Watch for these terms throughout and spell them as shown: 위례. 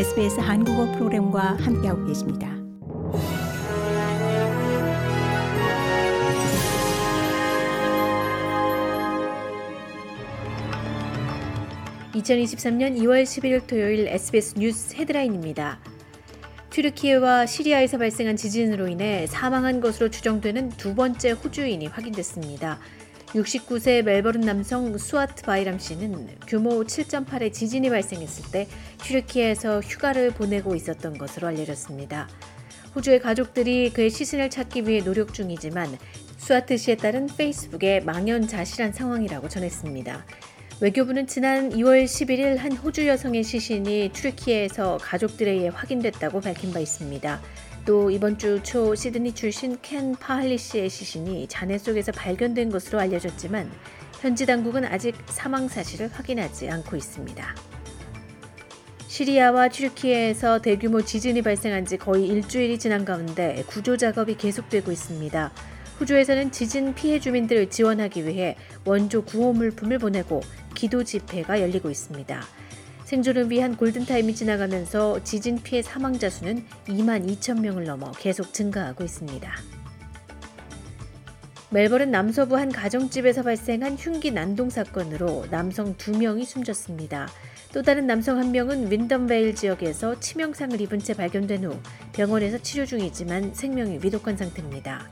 SBS 한국어 프로그램과 함께하고 계십니다. (2023년 2월 11일) 토요일 SBS 뉴스 헤드라인입니다. 튀르키예와 시리아에서 발생한 지진으로 인해 사망한 것으로 추정되는 두 번째 호주인이 확인됐습니다. 69세 멜버른 남성 수아트 바이람 씨는 규모 7.8의 지진이 발생했을 때 튀르키예에서 휴가를 보내고 있었던 것으로 알려졌습니다. 호주의 가족들이 그의 시신을 찾기 위해 노력 중이지만 수아트 씨에 따른 페이스북에 망연자실한 상황이라고 전했습니다. 외교부는 지난 2월 11일 한 호주 여성의 시신이 튀르키예에서 가족들에 의해 확인됐다고 밝힌 바 있습니다. 또 이번 주 초 시드니 출신 켄 파할리 씨의 시신이 잔해 속에서 발견된 것으로 알려졌지만 현지 당국은 아직 사망 사실을 확인하지 않고 있습니다. 시리아와 튀르키예에서 대규모 지진이 발생한 지 거의 일주일이 지난 가운데 구조 작업이 계속되고 있습니다. 호주에서는 지진 피해 주민들을 지원하기 위해 원조 구호 물품을 보내고 기도 집회가 열리고 있습니다. 생존을 위한 골든타임이 지나가면서 지진 피해 사망자 수는 22,000명을 넘어 계속 증가하고 있습니다. 멜버른 남서부 한 가정집에서 발생한 흉기 난동 사건으로 남성 2명이 숨졌습니다. 또 다른 남성 1명은 윈덤베일 지역에서 치명상을 입은 채 발견된 후 병원에서 치료 중이지만 생명이 위독한 상태입니다.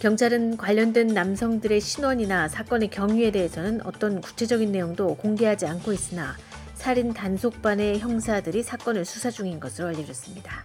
경찰은 관련된 남성들의 신원이나 사건의 경위에 대해서는 어떤 구체적인 내용도 공개하지 않고 있으나 살인 단속반의 형사들이 사건을 수사 중인 것으로 알려졌습니다.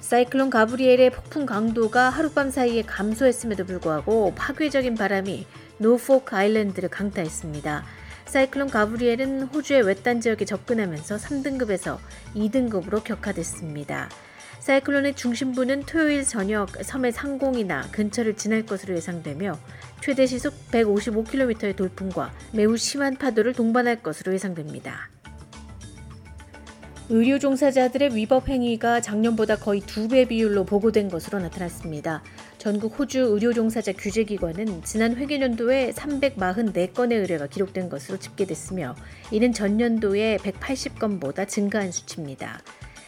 사이클론 가브리엘의 폭풍 강도가 하룻밤 사이에 감소했음에도 불구하고 파괴적인 바람이 노포크 아일랜드를 강타했습니다. 사이클론 가브리엘은 호주의 외딴 지역에 접근하면서 3등급에서 2등급으로 격하됐습니다. 사이클론의 중심부는 토요일 저녁 섬의 상공이나 근처를 지날 것으로 예상되며 최대 시속 155km의 돌풍과 매우 심한 파도를 동반할 것으로 예상됩니다. 의료 종사자들의 위법 행위가 작년보다 거의 2배 비율로 보고된 것으로 나타났습니다. 전국 호주 의료 종사자 규제기관은 지난 회계연도에 344건의 의뢰가 기록된 것으로 집계됐으며 이는 전년도에 180건보다 증가한 수치입니다.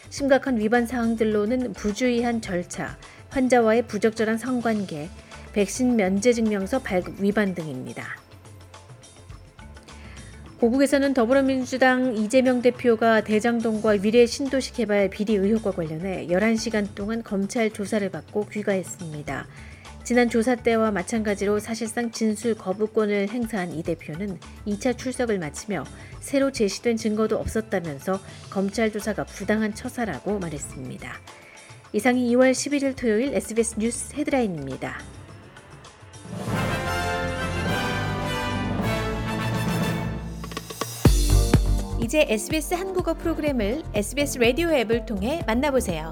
심각한 위반 사항들로는 부주의한 절차, 환자와의 부적절한 성관계, 백신 면제증명서 발급 위반 등입니다. 고국에서는 더불어민주당 이재명 대표가 대장동과 위례 신도시 개발 비리 의혹과 관련해 11시간 동안 검찰 조사를 받고 귀가했습니다. 지난 조사 때와 마찬가지로 사실상 진술 거부권을 행사한 이 대표는 2차 출석을 마치며 새로 제시된 증거도 없었다면서 검찰 조사가 부당한 처사라고 말했습니다. 이상이 2월 11일 토요일 SBS 뉴스 헤드라인입니다. 이제 SBS 한국어 프로그램을 SBS 라디오 앱을 통해 만나보세요.